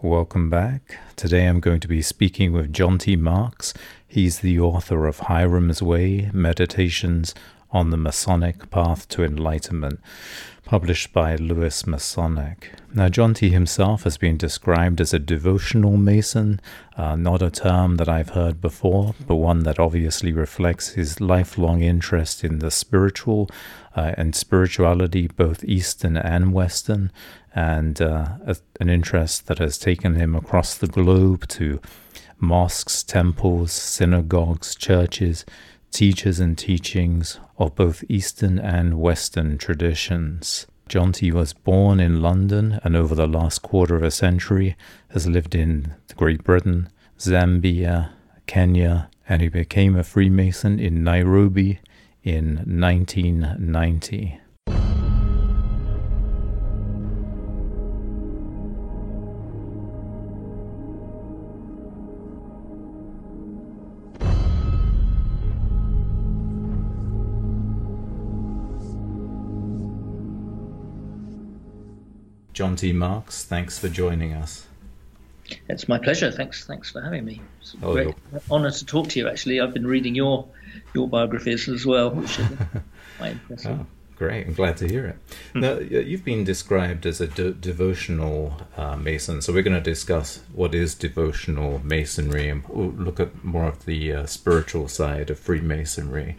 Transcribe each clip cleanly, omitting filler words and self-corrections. Welcome back. Today I'm going to be speaking with Jonti Marks. He's the author of Hiram's Way, Meditations on the Masonic Path to Enlightenment, published by Lewis Masonic. Now, Jonti himself has been described as a devotional Mason, not a term that I've heard before, but one that obviously reflects his lifelong interest in the spiritual and spirituality, both Eastern and Western, and an interest that has taken him across the globe to mosques, temples, synagogues, churches, teachers and teachings of both Eastern and Western traditions. Jonti was born in London and over the last quarter of a century has lived in Great Britain, Zambia, Kenya, and he became a Freemason in Nairobi in 1990. Jonti Marks, thanks for joining us. It's my pleasure. Thanks for having me. It's a great honour to talk to you, actually. I've been reading your biographies as well, which is quite impressive. Oh, great. I'm glad to hear it. Now, you've been described as a devotional Mason, so we're going to discuss what is devotional Masonry and we'll look at more of the spiritual side of Freemasonry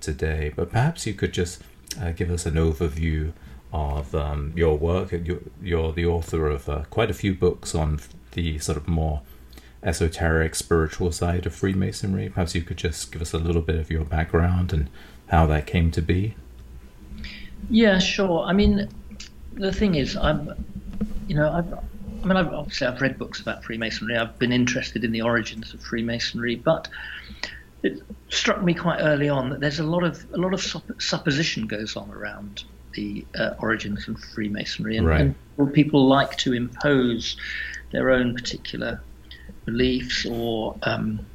today. But perhaps you could just give us an overview of your work. You're the author of quite a few books on the sort of more esoteric spiritual side of Freemasonry. Perhaps you could just give us a little bit of your background and how that came to be. Yeah, sure. I mean, the thing is, I've read books about Freemasonry. I've been interested in the origins of Freemasonry, but it struck me quite early on that there's a lot of supposition goes on around the origins of Freemasonry, and people like to impose their own particular beliefs or kind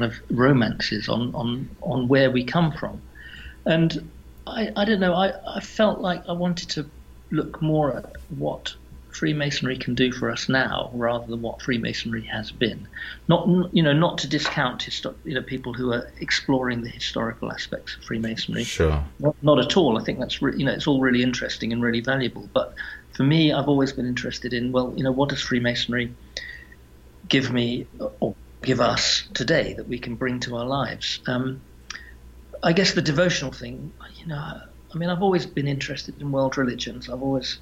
of romances on where we come from. And I don't know, I felt like I wanted to look more at what Freemasonry can do for us now rather than what Freemasonry has been. Not to discount people who are exploring the historical aspects of Freemasonry. Sure. Not at all. I think that's it's all really interesting and really valuable. But for me, I've always been interested in what does Freemasonry give me or give us today that we can bring to our lives. I guess the devotional thing. I've always been interested in world religions. I've always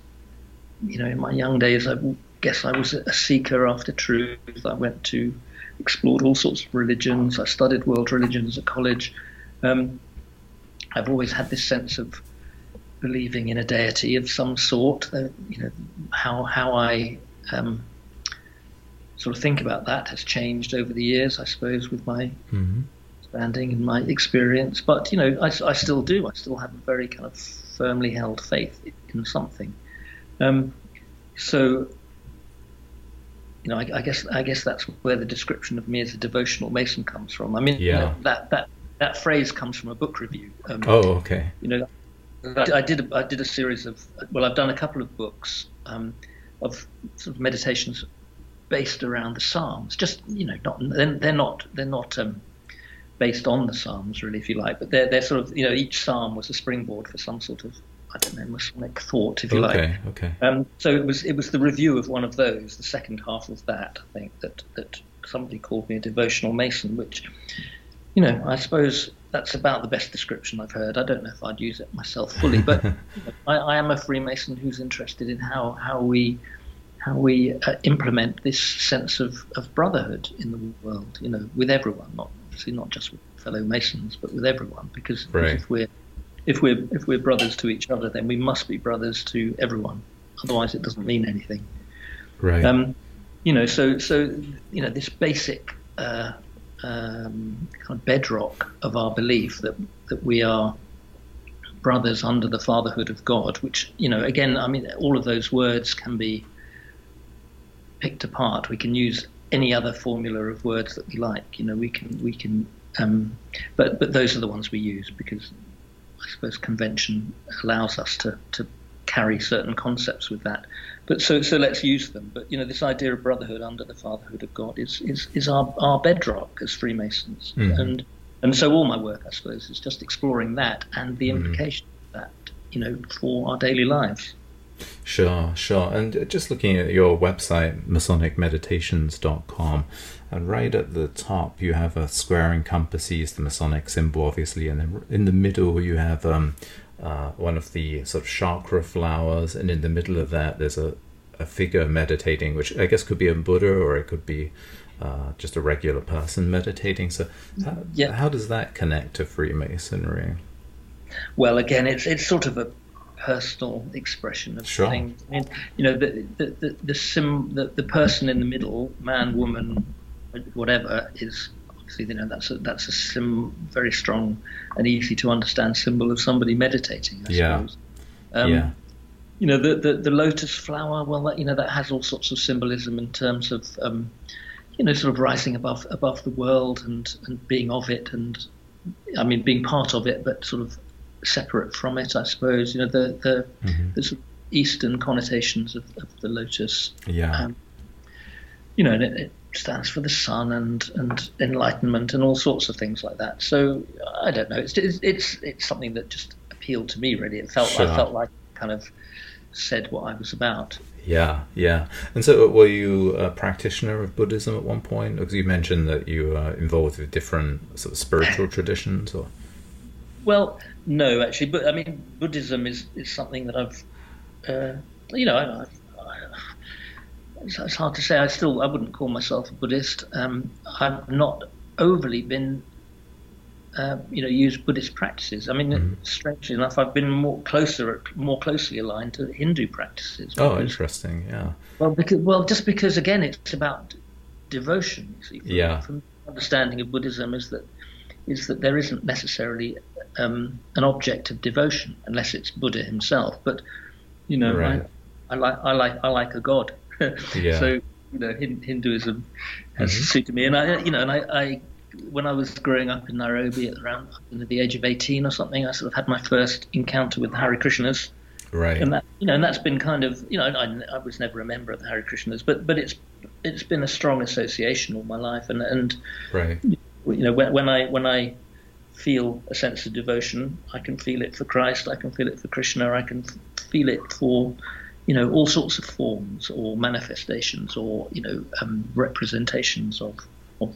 in my young days, I guess I was a seeker after truth. I explored all sorts of religions. I studied world religions at college. I've always had this sense of believing in a deity of some sort. How I sort of think about that has changed over the years, I suppose, with my standing and my experience. But, I still do. I still have a very kind of firmly held faith in something. I guess that's where the description of me as a devotional Mason comes from. That phrase comes from a book review. Okay. I did a series of, I've done a couple of books of sort of meditations based around the Psalms. Just they're not based on the Psalms really, if you like, but they're sort of each Psalm was a springboard for some sort of, I don't know, Masonic thought, if you like. Okay. So it was the review of one of those, the second half of that, I think, that somebody called me a devotional Mason, which, I suppose that's about the best description I've heard. I don't know if I'd use it myself fully, but I am a Freemason who's interested in how we implement this sense of brotherhood in the world, with everyone, not just with fellow Masons, but with everyone, because if we're brothers to each other, then we must be brothers to everyone. Otherwise, it doesn't mean anything. Right. This basic kind of bedrock of our belief that we are brothers under the fatherhood of God. Which all of those words can be picked apart. We can use any other formula of words that we like. But those are the ones we use because, I suppose, convention allows us to carry certain concepts with that. But so let's use them. But, you know, this idea of brotherhood under the fatherhood of God is our bedrock as Freemasons. Mm. And so all my work, I suppose, is just exploring that and the implications of that, you know, for our daily lives. Sure, sure. And just looking at your website, masonicmeditations.com, and right at the top you have a square and compasses, the Masonic symbol, obviously, and then in the middle you have one of the sort of chakra flowers, and in the middle of that there's a figure meditating, which I guess could be a Buddha, or it could be just a regular person meditating. So how does that connect to Freemasonry? Well, again, it's sort of a personal expression of things. I mean, you know, the person in the middle, man, woman, whatever, is obviously, you know, that's a very strong and easy to understand symbol of somebody meditating, I suppose. Yeah. You know, the lotus flower, well, that, you know, that has all sorts of symbolism in terms of you know, sort of rising above the world and being of it, and I mean being part of it, but sort of separate from it, I suppose. You know, the sort of Eastern connotations of the lotus. Yeah. You know, and it stands for the sun and enlightenment and all sorts of things like that. So I don't know. It's something that just appealed to me, really. It felt I felt like it kind of said what I was about. Yeah, yeah. And so were you a practitioner of Buddhism at one point? Because you mentioned that you were involved with different sort of spiritual traditions, or? Well, no, actually, but I mean, Buddhism is something that I've, you know, it's hard to say. I wouldn't call myself a Buddhist. I've not overly been, you know, used Buddhist practices. I mean, strangely enough, I've been more closely aligned to Hindu practices. Because, oh, interesting. Yeah. Well, because again, it's about devotion. You see, from my understanding of Buddhism is that there isn't necessarily an object of devotion unless it's Buddha himself. But, you know, I like a god. So, you know, Hinduism has suited me. And I when I was growing up in Nairobi at around the age of 18 or something, I sort of had my first encounter with Hare Krishnas. Right. And that, you know, and that's been kind of, you know, I was never a member of the Hare Krishnas, but it's been a strong association all my life. And you know, when I feel a sense of devotion, I can feel it for Christ, I can feel it for Krishna, I can feel it for, you know, all sorts of forms or manifestations or, you know, representations of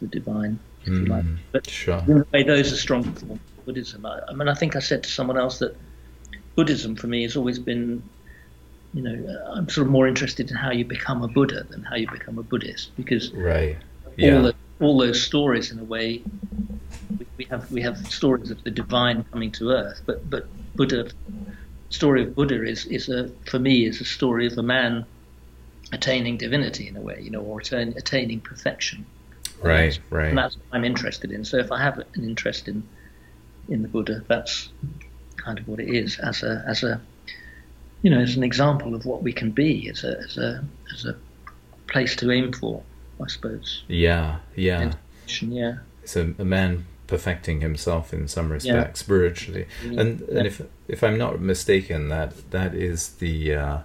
the divine, if you like. But in a way, those are strong forms of Buddhism. I mean, I think I said to someone else that Buddhism for me has always been, you know, I'm sort of more interested in how you become a Buddha than how you become a Buddhist, because all those stories, in a way, we have stories of the divine coming to earth, but Buddha, story of Buddha is, for me, a story of a man attaining divinity, in a way, you know, or attaining perfection. Right, right. And that's what I'm interested in. So if I have an interest in the Buddha, that's kind of what it is, as a you know, as an example of what we can be, as a place to aim for, I suppose. Yeah. So a man perfecting himself in some respect spiritually, and if I'm not mistaken, that is the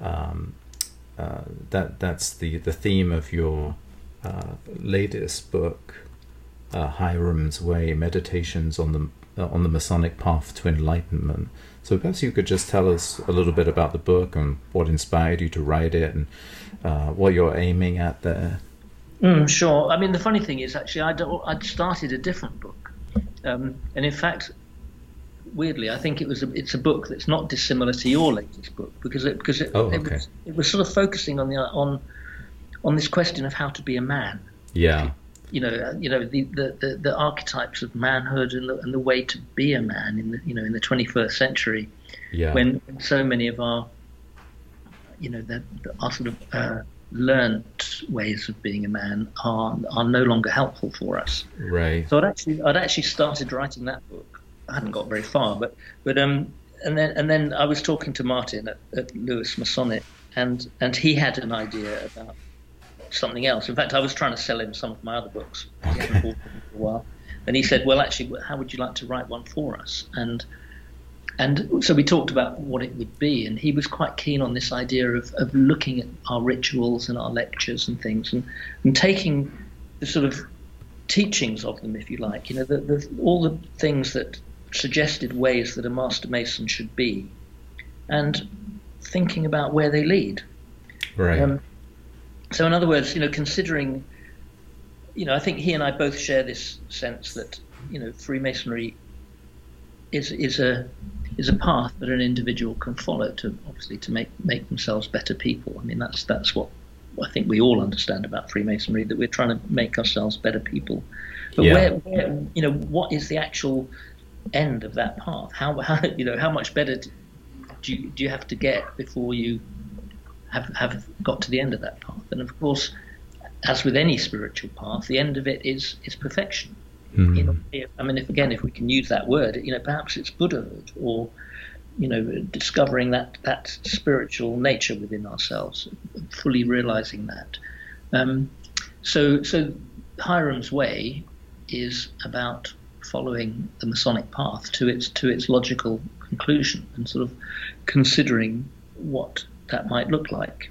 that's the theme of your latest book, Hiram's Way: Meditations on the Masonic Path to Enlightenment. So perhaps you could just tell us a little bit about the book and what inspired you to write it, and what you're aiming at there. Sure. I mean, the funny thing is, actually, I'd started a different book, and in fact, weirdly, I think it's a book that's not dissimilar to your latest book, because it was sort of focusing on this question of how to be a man. Yeah. You know the archetypes of manhood and the way to be a man in the 21st century, when so many of our, you know, our sort of learnt ways of being a man are no longer helpful for us. Right. So I'd actually started writing that book. I hadn't got very far, but and then I was talking to Martin at Lewis Masonic, and he had an idea about something else. In fact, I was trying to sell him some of my other books. He hadn't bought them for a while, and he said, "Well, actually, how would you like to write one for us?" And And so we talked about what it would be, and he was quite keen on this idea of looking at our rituals and our lectures and things, and taking the sort of teachings of them, if you like, you know, all the things that suggested ways that a master mason should be, and thinking about where they lead. Right. So in other words, you know, considering, you know, I think he and I both share this sense that, you know, Freemasonry is a path that an individual can follow to obviously to make themselves better people. I mean, that's what I think we all understand about Freemasonry, that we're trying to make ourselves better people. But yeah. where you know, what is the actual end of that path? How you know, how much better do you have to get before you have got to the end of that path? And of course, as with any spiritual path, the end of it is perfection. Mm. I mean, if we can use that word, you know, perhaps it's Buddhahood, or, you know, discovering that spiritual nature within ourselves, fully realizing that. So Hiram's Way is about following the Masonic path to its logical conclusion, and sort of considering what that might look like.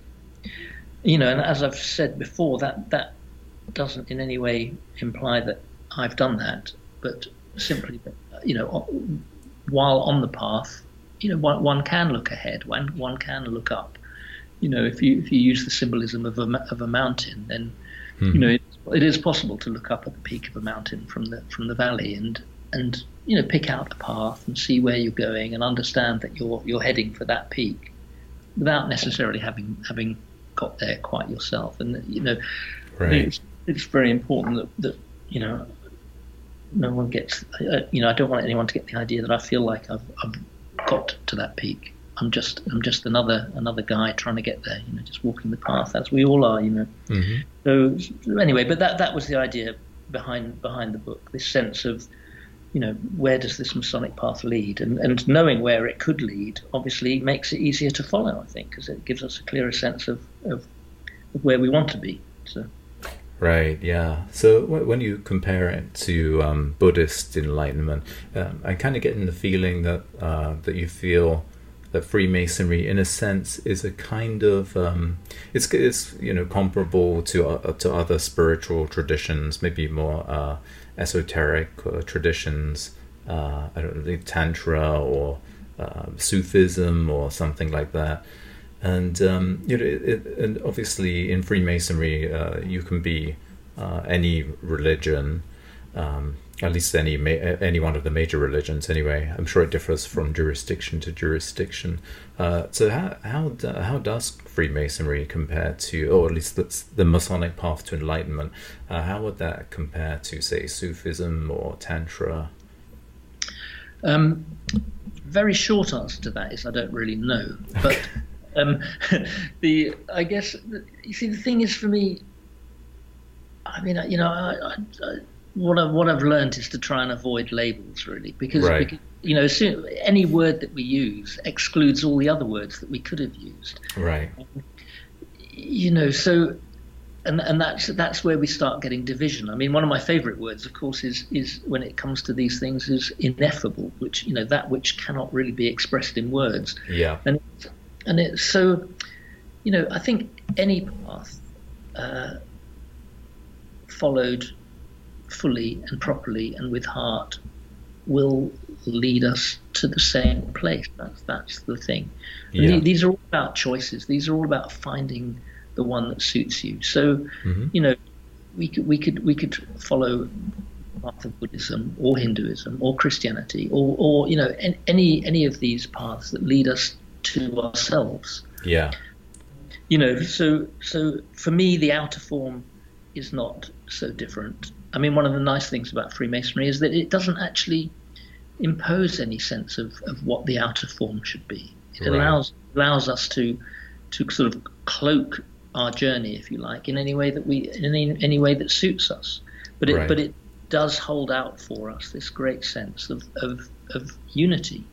You know, and as I've said before, that doesn't in any way imply that I've done that, but simply, you know, while on the path, you know, one can look ahead, one can look up. You know, if you use the symbolism of a mountain, then mm-hmm. you know, it is possible to look up at the peak of a mountain from the valley, and you know, pick out the path and see where you're going, and understand that you're heading for that peak, without necessarily having got there quite yourself. And you know, right. it's very important that you know, no one gets. You know, I don't want anyone to get the idea that I feel like I've got to that peak. I'm just another guy trying to get there. You know, just walking the path, as we all are. You know. Mm-hmm. So anyway, but that was the idea behind the book. This sense of, you know, where does this Masonic path lead, and knowing where it could lead obviously makes it easier to follow. I think because it gives us a clearer sense of where we want to be. So. Right, yeah. So when you compare it to Buddhist enlightenment, I kind of get in the feeling that you feel that Freemasonry, in a sense, is a kind of it's you know, comparable to other spiritual traditions, maybe more esoteric traditions. I don't know, Tantra or Sufism or something like that. And you know, and obviously in Freemasonry, you can be any religion, at least any one of the major religions. Anyway, I'm sure it differs from jurisdiction to jurisdiction. So how does Freemasonry compare to, or at least that's the Masonic path to enlightenment? How would that compare to, say, Sufism or Tantra? Very short answer to that is I don't really know, but. I guess, you see, the thing is for me, I mean, you know, what I've learned is to try and avoid labels, really, because, right. because you know, any word that we use excludes all the other words that we could have used. Right. You know, so, and that's where we start getting division. I mean, one of my favourite words, of course, is when it comes to these things, is ineffable, which, you know, that which cannot really be expressed in words. Yeah. And it's so, you know, I think any path followed fully and properly and with heart will lead us to the same place. That's the thing. Yeah. These are all about choices. These are all about finding the one that suits you. So, mm-hmm. you know, we could follow the path of Buddhism or Hinduism or Christianity or you know, any of these paths that lead us to ourselves. Yeah. You know, so for me, the outer form is not so different. I mean, one of the nice things about Freemasonry is that it doesn't actually impose any sense of what the outer form should be. It right. allows us to sort of cloak our journey, if you like, in any way that in any way that suits us. But it right. but it does hold out for us this great sense of unity.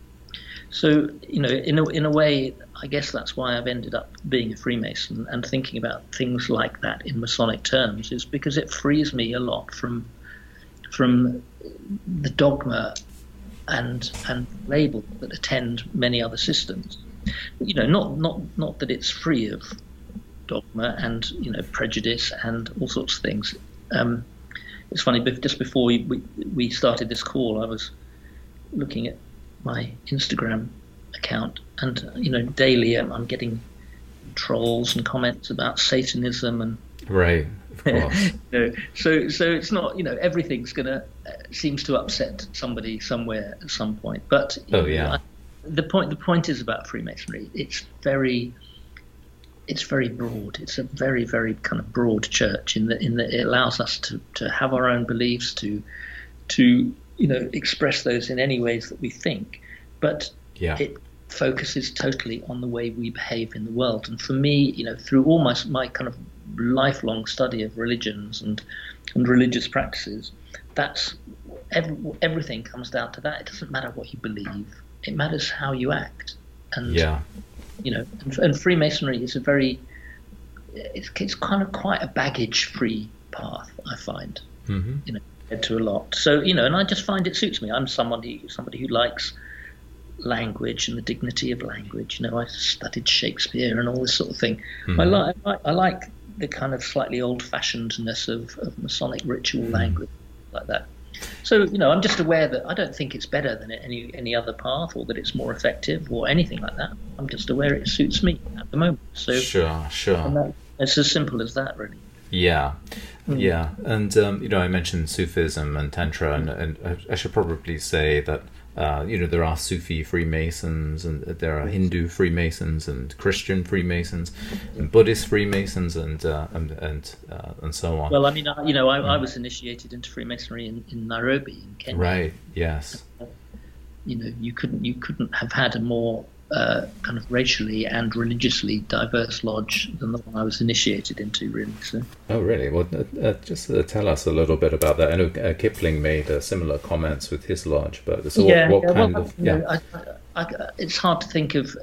So, you know, in a way, I guess that's why I've ended up being a Freemason and thinking about things like that in Masonic terms, is because it frees me a lot from the dogma and labeled that attend many other systems. You know, not that it's free of dogma and, you know, prejudice and all sorts of things. It's funny, just before we started this call, I was looking at my Instagram account, and, you know, daily I'm getting trolls and comments about Satanism and right. Of course. You know, so it's not, you know, everything's gonna seems to upset somebody somewhere at some point. But you know, the point is about Freemasonry. It's very broad. It's a very, very kind of broad church in that it allows us to have our own beliefs, to you know, express those in any ways that we think. But it focuses totally on the way we behave in the world. And for me, you know, through all my kind of lifelong study of religions and religious practices, that's everything comes down to that. It doesn't matter what you believe. It matters how you act. And you know, and Freemasonry is it's kind of quite a baggage-free path, I find, you know, compared to a lot. So, you know, and I just find it suits me. I'm somebody who likes language and the dignity of language. You know, I studied Shakespeare and all this sort of thing. I like the kind of slightly old-fashionedness of Masonic ritual language, like that. So, you know, I'm just aware that I don't think it's better than any other path, or that it's more effective or anything like that. I'm just aware it suits me at the moment. So sure. It's as simple as that, really. Yeah. And, you know, I mentioned Sufism and Tantra, and I should probably say that, you know, there are Sufi Freemasons, and there are Hindu Freemasons, and Christian Freemasons, and Buddhist Freemasons, and so on. Well, I mean, you know, I was initiated into Freemasonry in Nairobi, in Kenya. Right. Yes. You know, you couldn't have had a more kind of racially and religiously diverse lodge than the one I was initiated into, really. So. Oh, really? Well, just tell us a little bit about that. I know Kipling made similar comments with his lodge, but so what kind of? Yeah, it's hard to think of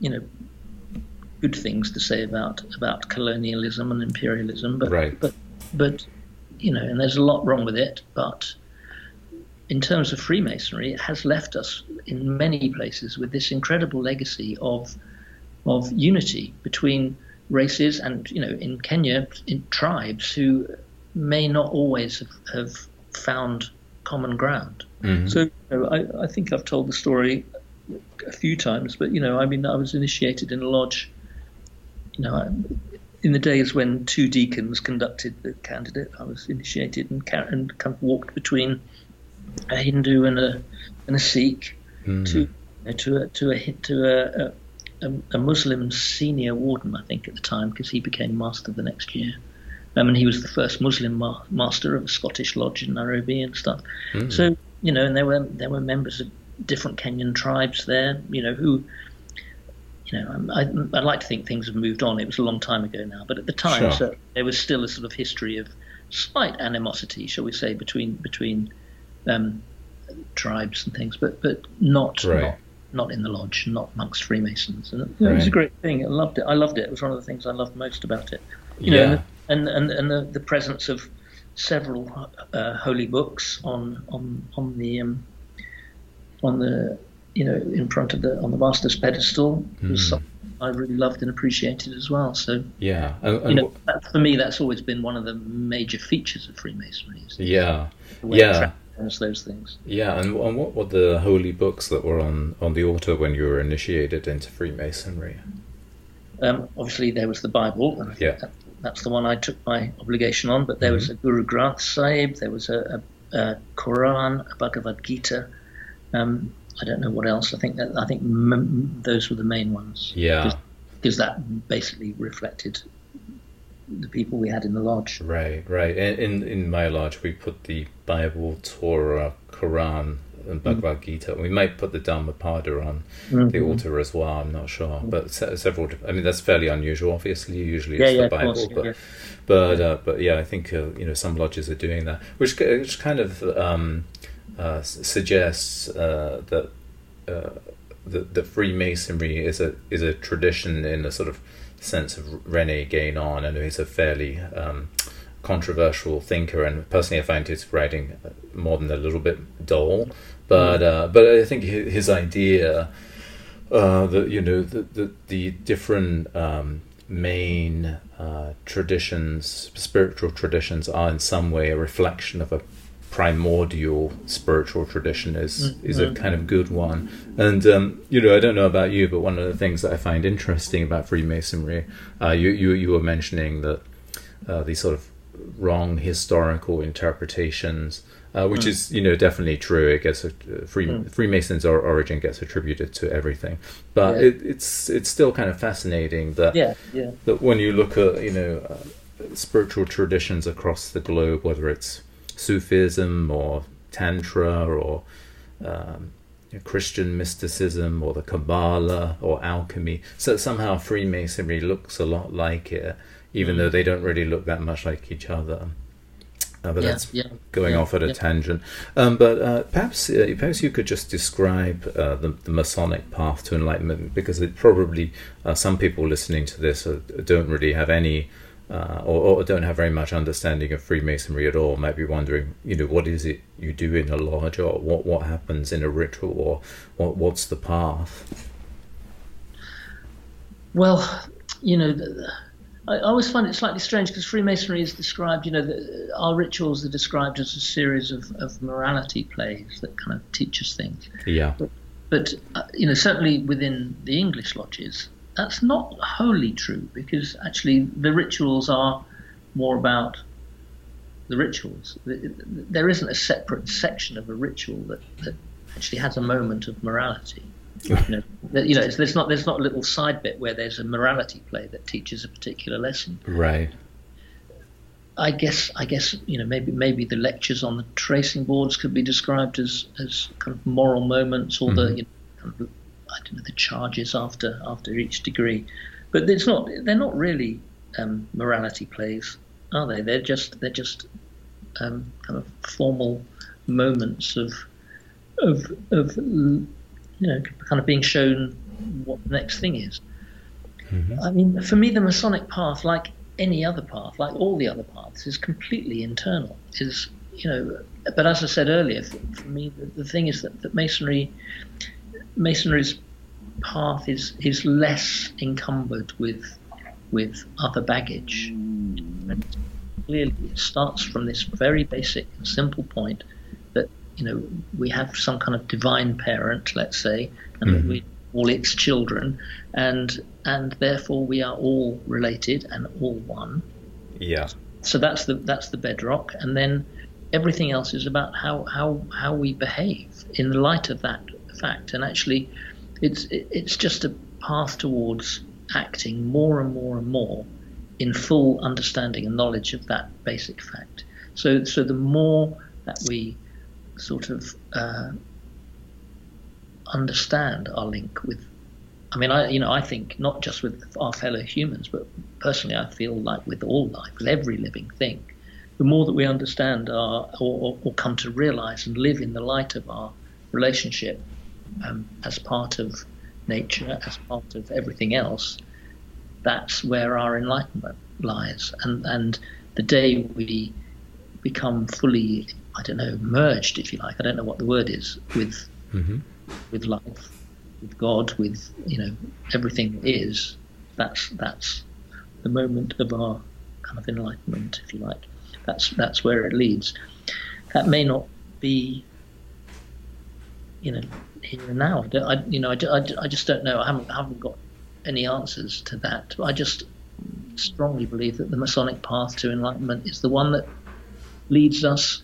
you know, good things to say about colonialism and imperialism, but you know, and there's a lot wrong with it, but. In terms of Freemasonry, it has left us in many places with this incredible legacy of unity between races and, you know, in Kenya, in tribes who may not always have found common ground. So, you know, I think I've told the story a few times, but, you know, I mean, I was initiated in a lodge, you know, in the days when two deacons conducted the candidate. I was initiated and kind of walked between a Hindu and a Sikh, to a Muslim senior warden, I think, at the time, because he became master the next year. And he was the first Muslim master of a Scottish lodge in Nairobi and stuff. So, you know, and there were members of different Kenyan tribes there, you know, who, you know, I like to think things have moved on. It was a long time ago now, but at the time, so there was still a sort of history of slight animosity, shall we say, between. Tribes and things, but not in the lodge, not amongst Freemasons. And it was a great thing. I loved it. It was one of the things I loved most about it. You know, and the presence of several holy books on the you know, in front of the master's pedestal. It was something I really loved and appreciated as well. So and you know, for me, that's always been one of the major features of Freemasonry. Those things. And what were the holy books that were on the altar when you were initiated into Freemasonry? Obviously there was the Bible, and that's the one I took my obligation on, but there was a Guru Granth Sahib, there was a Quran, a Bhagavad Gita, I don't know what else. I think those were the main ones, because that basically reflected the people we had in the lodge. Right. In my lodge, we put the Bible, Torah, Quran, and Bhagavad Gita. We might put the Dhammapada on the altar as well. I'm not sure, but several. I mean, that's fairly unusual. Obviously, usually it's the Bible, of course, but I think you know, some lodges are doing that, which kind of suggests that the Freemasonry is a tradition in a sort of sense of René Guénon. I know he's a fairly controversial thinker, and personally I find his writing more than a little bit dull, but I think his idea that, you know, the different main traditions, spiritual traditions, are in some way a reflection of a primordial spiritual tradition is a kind of good one. And you know, I don't know about you, but one of the things that I find interesting about Freemasonry, you were mentioning that these sort of wrong historical interpretations, which is, you know, definitely true. It gets Freemasons' origin gets attributed to everything, but it's still kind of fascinating that that when you look at, you know, spiritual traditions across the globe, whether it's Sufism or Tantra or Christian mysticism or the Kabbalah or alchemy, so somehow Freemasonry looks a lot like it, even though they don't really look that much like each other. But that's going off at a tangent. But perhaps you could just describe the Masonic path to enlightenment, because it probably some people listening to this don't really have any or don't have very much understanding of Freemasonry at all. Might be wondering, you know, what is it you do in a lodge, or what happens in a ritual, or what's the path? Well, you know, I always find it slightly strange because Freemasonry is described, you know, our rituals are described as a series of morality plays that kind of teach us things. Yeah. But you know, certainly within the English lodges, that's not wholly true, because actually the rituals are more about the rituals. There isn't a separate section of a ritual that actually has a moment of morality. You know, there's not a little side bit where there's a morality play that teaches a particular lesson. Right. I guess you know, maybe the lectures on the tracing boards could be described as kind of moral moments, or the, you know, kind of, I don't know, the charges after each degree. But they're not really morality plays, are they? They're just kind of formal moments of you know, kind of being shown what the next thing is. I mean, for me, the Masonic path, like any other path, like all the other paths, is completely internal. Is, you know, but as I said earlier, for me, the thing is that Masonry's path is less encumbered with other baggage. And clearly, it starts from this very basic and simple point that, you know, we have some kind of divine parent, let's say, and we all its children, and therefore we are all related and all one. Yeah. So that's the bedrock, and then everything else is about how we behave in the light of that fact. And actually, it's just a path towards acting more and more and more in full understanding and knowledge of that basic fact. So the more that we sort of understand our link with, I mean, I think not just with our fellow humans, but personally I feel like with all life, with every living thing, the more that we understand or come to realize and live in the light of our relationship as part of nature, as part of everything else, that's where our enlightenment lies. And the day we become fully, I don't know, merged, if you like, I don't know what the word is, with life, with God, with, you know, everything is, that's the moment of our kind of enlightenment, if you like. That's where it leads. That may not be, you know, here and now. I just don't know. I haven't got any answers to that. I just strongly believe that the Masonic path to enlightenment is the one that leads us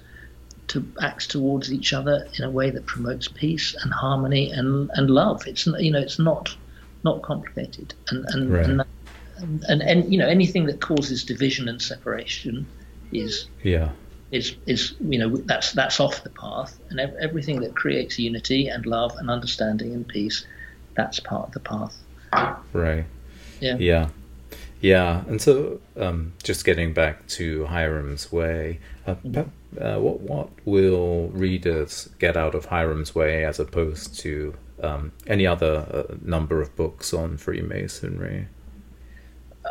to act towards each other in a way that promotes peace and harmony and love. It's, you know, it's not complicated, and right. and you know, anything that causes division and separation is you know, that's off the path, and everything that creates unity and love and understanding and peace, that's part of the path. Right. Yeah, and so just getting back to Hiram's Way, what will readers get out of Hiram's Way as opposed to any other number of books on Freemasonry?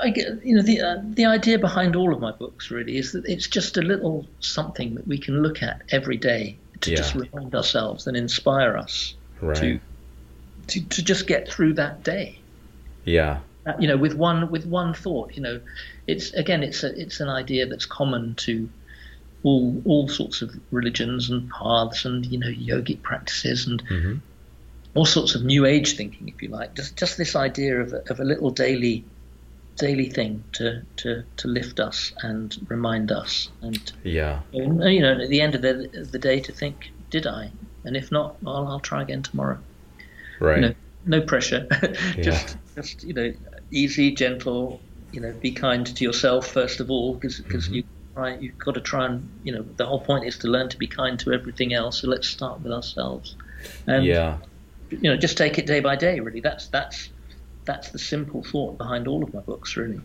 the idea behind all of my books really is that it's just a little something that we can look at every day to just remind ourselves and inspire us to just get through that day. Yeah. You know, with one thought. You know, it's again, it's an idea that's common to all sorts of religions and paths and yogic practices and all sorts of new age thinking, if you like. Just this idea of a little daily thing to lift us and remind us, and at the end of the day to think, did I? And if not, well, I'll try again tomorrow. Right. No pressure. Just easy, gentle. Be kind to yourself first of all, because you've got to try and the whole point is to learn to be kind to everything else. So let's start with ourselves, and just take it day by day. Really, that's the simple thought behind all of my books. Really.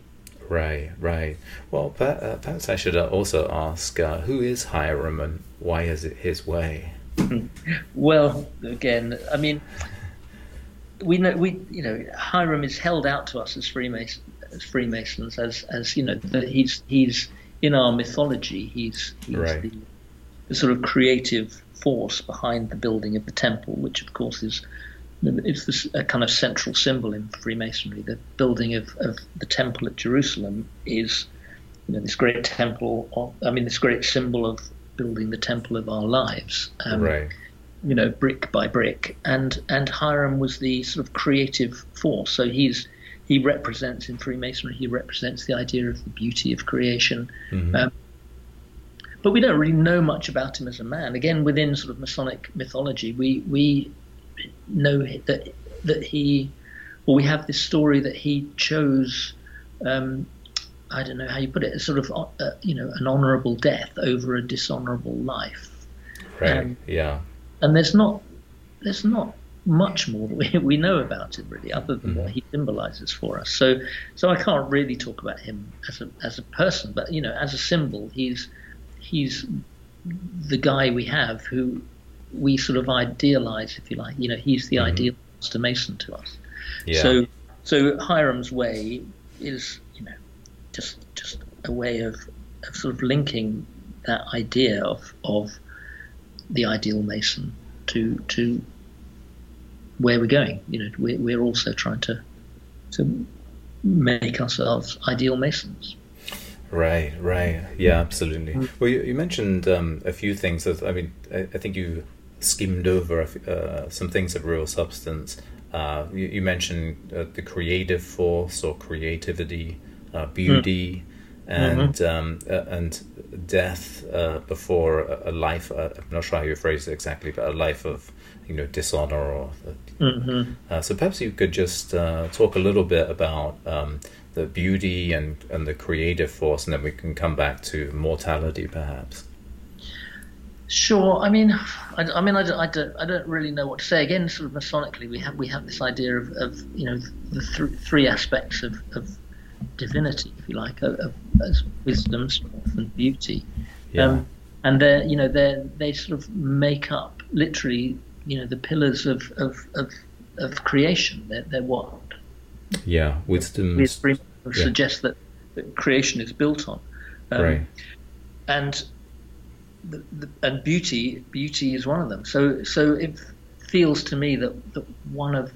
Right. Well, perhaps I should also ask, who is Hiram and why is it his way? Well, again, I mean. Hiram is held out to us as Freemasons, that he's in our mythology. He's the sort of creative force behind the building of the temple, which of course is a kind of central symbol in Freemasonry. The building of the temple at Jerusalem is, this great temple. This great symbol of building the temple of our lives. Brick by brick, and Hiram was the sort of creative force. So he represents in Freemasonry. He represents the idea of the beauty of creation. But we don't really know much about him as a man. Again, within sort of Masonic mythology, we know that he, or we have this story that he chose. I don't know how you put it. Sort of an honourable death over a dishonourable life. Right. And there's not much more that we know about him really, other than what he symbolises for us. So I can't really talk about him as a person, but as a symbol, he's the guy we have who we sort of idealise, if you like. He's the ideal master mason to us. Yeah. So Hiram's way is just a way of sort of linking that idea of the ideal mason to where we're going. We're also trying to make ourselves ideal masons. Right. Yeah, absolutely. Well, you mentioned a few things. I think you skimmed over some things of real substance. You mentioned the creative force or creativity, beauty, and death before a life. I'm not sure how you phrased it exactly, but a life of dishonor. Or so perhaps you could just talk a little bit about the beauty and the creative force, and then we can come back to mortality, perhaps. Sure. I don't really know what to say. Again, sort of Masonically, we have this idea of the three aspects of divinity, if you like, as wisdom, strength, and beauty, and they sort of make up literally, the pillars of creation. They're what, wisdom suggests that creation is built on, and and beauty is one of them. So it feels to me that one of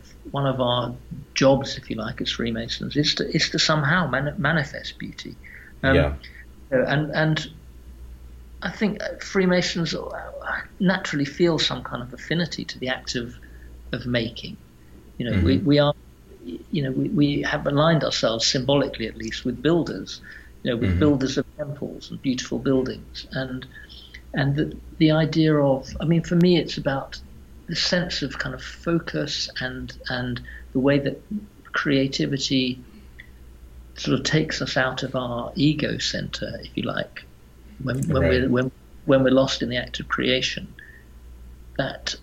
our jobs, if you like, as Freemasons, is to somehow manifest beauty, and I think Freemasons naturally feel some kind of affinity to the act of making. We have aligned ourselves symbolically, at least, with builders, with builders of temples and beautiful buildings, and the idea of, for me, it's about the sense of kind of focus and the way that creativity sort of takes us out of our ego center, if you like, when we're lost in the act of creation. That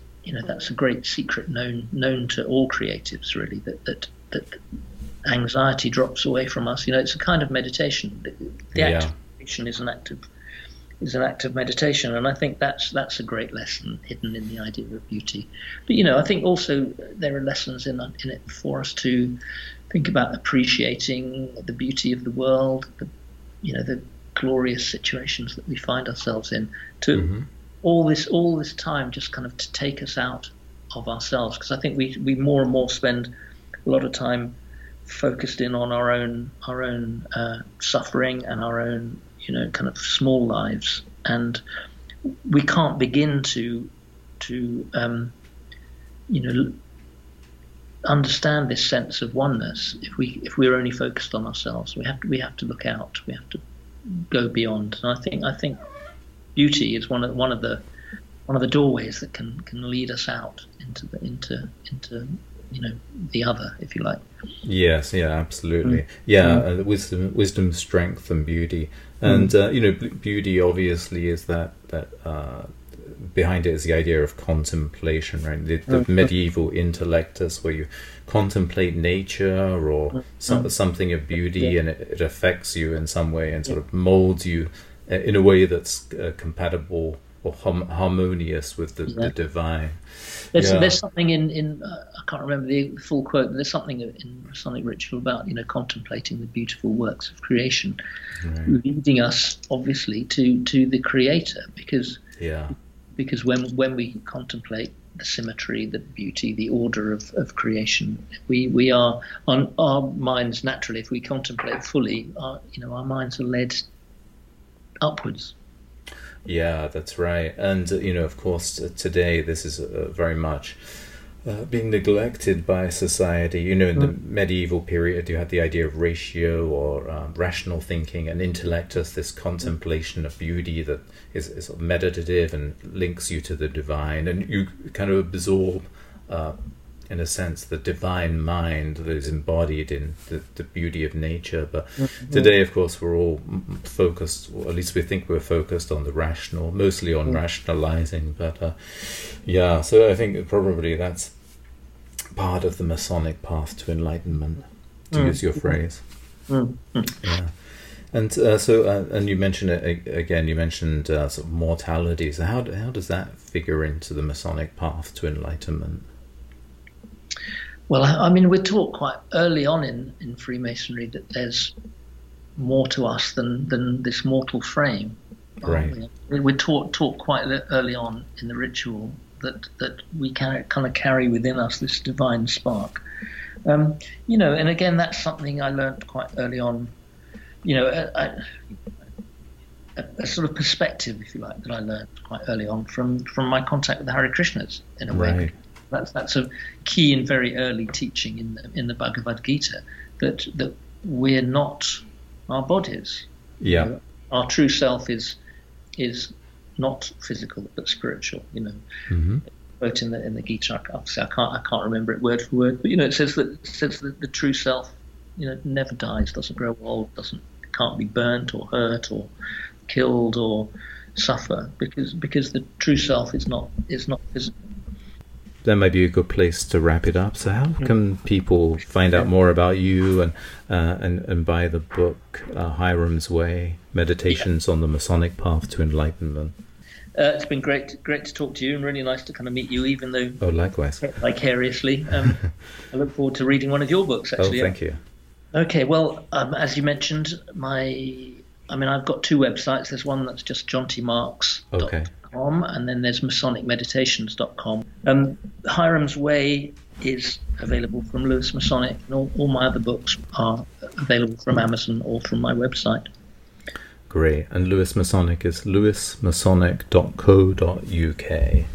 that's a great secret known to all creatives, really. That anxiety drops away from us. It's a kind of meditation. The act of creation is an act of meditation, and I think that's a great lesson hidden in the idea of beauty. But I think also there are lessons in it for us to Think about appreciating the beauty of the world, the, you know, the glorious situations that we find ourselves in. To all this time, just kind of to take us out of ourselves, because I think we more and more spend a lot of time focused in on our own suffering and our own, you know, kind of small lives, and we can't begin to you know, understand this sense of oneness if we're only focused on ourselves. We have to look out. We have to go beyond. And I think beauty is one of the doorways that can lead us out into you know, the other, if you like. Yes, yeah, absolutely. Wisdom, strength, and beauty. And you know, beauty obviously is that behind it is the idea of contemplation, right? The medieval intellectus, where you contemplate nature or something of beauty, and it affects you in some way and sort of molds you in a way that's compatible or harmonious with the divine. There's something in I can't remember the full quote, but there's something in Masonic ritual about, you know, contemplating the beautiful works of creation, leading us obviously to the Creator, because when we contemplate the symmetry, the beauty, the order of creation, we are on our minds naturally. If we contemplate fully, our minds are led upwards. Yeah, that's right. And you know, of course, today this is very much being neglected by society. You know, in the medieval period, you had the idea of ratio or rational thinking, and intellectus, this contemplation of beauty that is sort of meditative and links you to the divine, and you kind of absorb, in a sense, the divine mind that is embodied in the beauty of nature. But today, of course, we're all focused, or at least we think we're focused on the rational, mostly on rationalizing. But so I think probably that's part of the Masonic path to enlightenment, to use your phrase. Yeah. And and you mentioned it again. You mentioned sort of mortality. So how does that figure into the Masonic path to enlightenment? Well, I mean, we're taught quite early on in Freemasonry that there's more to us than this mortal frame. Right. We're taught quite early on in the ritual that we can kind of carry within us this divine spark. You know, and again, that's something I learned quite early on. You know, a sort of perspective, if you like, that I learned quite early on from my contact with the Hare Krishnas, in a way. That's a key and very early teaching in the Bhagavad Gita, that we're not our bodies. Yeah. You know, our true self is not physical but spiritual. You know, quote in the Gita. Obviously, I can't remember it word for word, but you know, it says that the true self, you know, never dies, doesn't grow old, can't be burnt or hurt or killed or suffer, because the true self is not physical. That might be a good place to wrap it up. So how can people find out more about you and buy the book, Hiram's Way, Meditations on the Masonic Path to Enlightenment? It's been great to talk to you, and really nice to kind of meet you, even though likewise, vicariously. I look forward to reading one of your books, actually. Oh, thank you. Okay, well, as you mentioned, I've got two websites. There's one that's just jontimarks.com. Okay. And then there's masonicmeditations.com. Hiram's Way is available from Lewis Masonic, and all my other books are available from Amazon or from my website. Great. And Lewis Masonic is lewismasonic.co.uk.